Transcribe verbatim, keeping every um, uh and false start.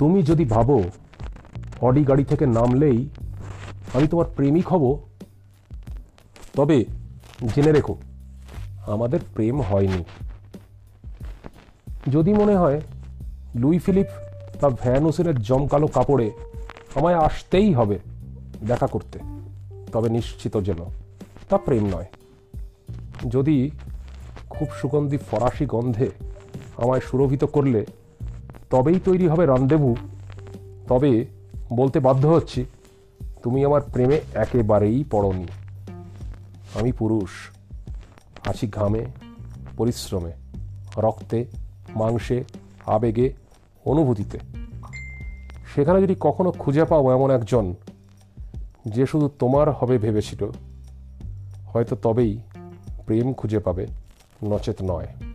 তুমি যদি ভাবো অডি গাড়ি থেকে নামলেই আমি তোমার প্রেমিক হব, তবে জেনে রেখো আমাদের প্রেম হয়নি। যদি মনে হয় লুই ফিলিপ বা ভ্যান হোসেনের জমকালো কাপড়ে আমায় আসতেই হবে দেখা করতে, তবে নিশ্চিত যেন তা প্রেম নয়। যদি খুব সুগন্ধি ফরাসি গন্ধে আমায় সুরভিত করলে তবেই তৈরি হবে রান্দেভু, তবে বলতে বাধ্য হচ্ছি তুমি আমার প্রেমে একেবারেই পড়নি। আমি পুরুষ, হাসি ঘামে, পরিশ্রমে, রক্তে, মাংসে, আবেগে, অনুভূতিতে। সেখানে যদি কখনো খুঁজে পাও এমন একজন যে শুধু তোমার হবে ভেবেছিল, হয়তো তবেই প্রেম খুঁজে পাবে, নচেত নয়।